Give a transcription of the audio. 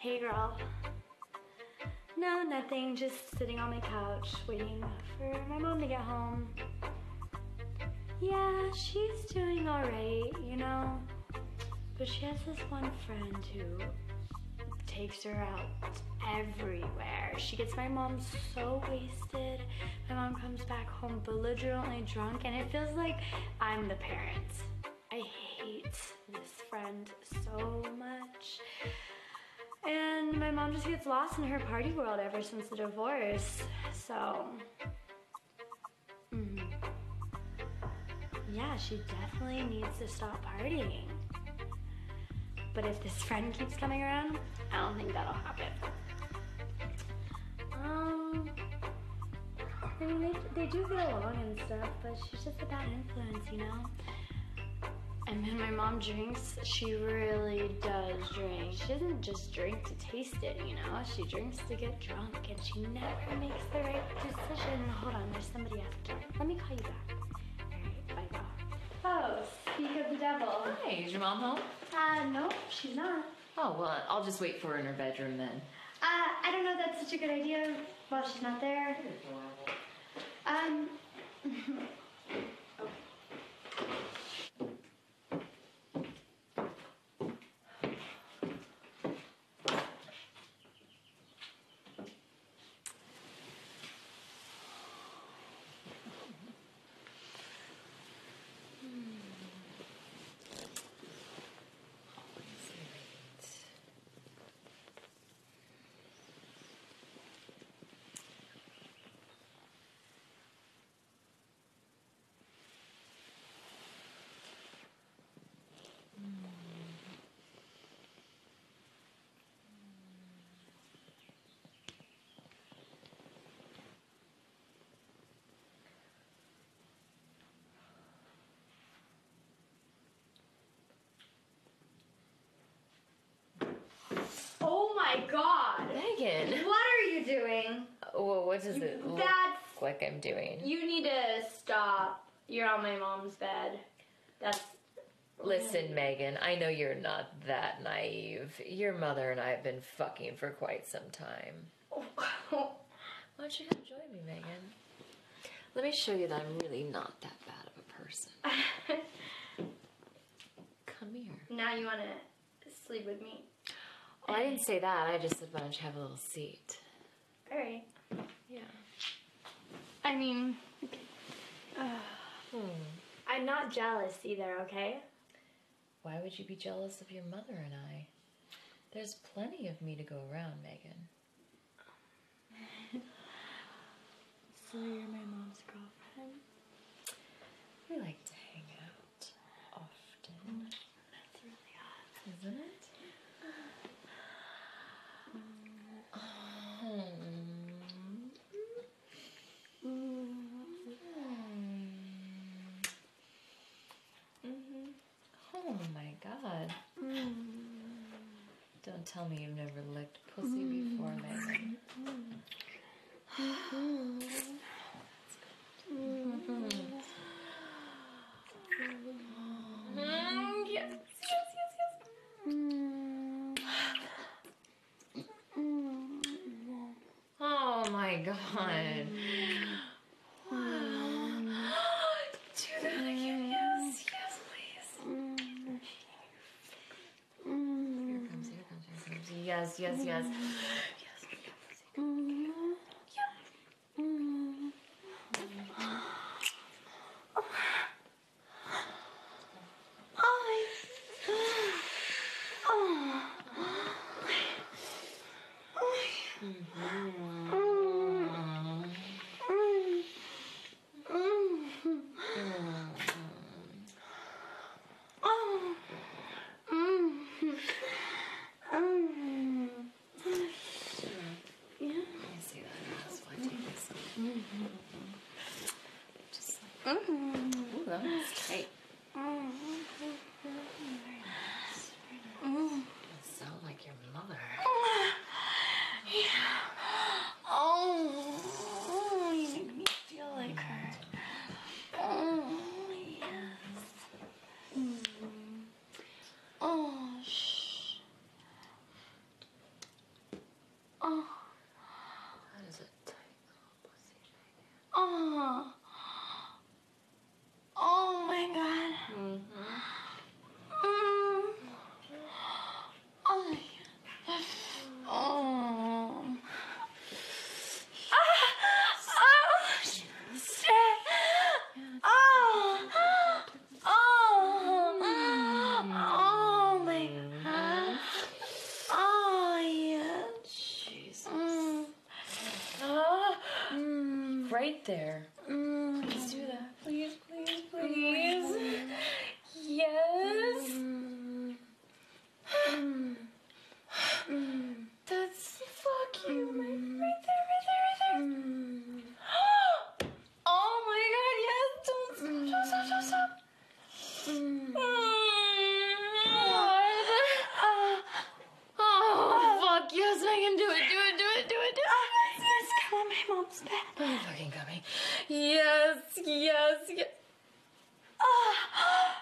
Hey girl. No, nothing, just sitting on my couch waiting for my mom to get home. Yeah, she's doing all right, you know, but she has this one friend who takes her out everywhere. She gets my mom so wasted. My mom comes back home belligerently drunk, and it feels like I'm the parent. I hate this friend so much. And my mom just gets lost in her party world ever since the divorce, so... Yeah, she definitely needs to stop partying. But if this friend keeps coming around, I don't think that'll happen. I mean, they do get along and stuff, but she's just a bad influence, you know? And when my mom drinks, she really does drink. She doesn't just drink to taste it, you know? She drinks to get drunk, and she never makes the right decision. Hold on, there's somebody after. Let me call you back. All right, bye, bye. Oh, speak of the devil. Hi, is your mom home? No, she's not. Oh, well, I'll just wait for her in her bedroom then. I don't know if that's such a good idea. Well, she's not there. Oh my God! Megan! What are you doing? Well, what does it look like I'm doing? You need to stop. You're on my mom's bed. That's... Listen, Megan, I know you're not that naive. Your mother and I have been fucking for quite some time. Why don't you come join me, Megan? Let me show you that I'm really not that bad of a person. Come here. Now you want to sleep with me? Well, I didn't say that. I just said, why don't you have a little seat? All right. Yeah. I mean, I'm not jealous either, okay? Why would you be jealous of your mother and I? There's plenty of me to go around, Megan. So you're my mom's girlfriend? We like to hang out often. That's really odd. Isn't it? God. Don't tell me you've never licked pussy before, Megan. Yes, yes, yes, yes. Oh my God. Yes, yes, yes. Hey. Very nice. Very nice. You sound like your mother. Yeah. Oh, you make me feel like her. Oh, yes. Oh, shh. Oh. Oh my God. Oh. Oh. Right there. Please do that. Please, please, please. Yes. That's fuck you, my right there, right there, right there. Oh my God! Yes, don't stop, stop, stop. Oh fuck yes, I can do it, do it, do it, do it, do it. Come on, my mom's back. Are you fucking coming? Yes, yes, yes. Ah.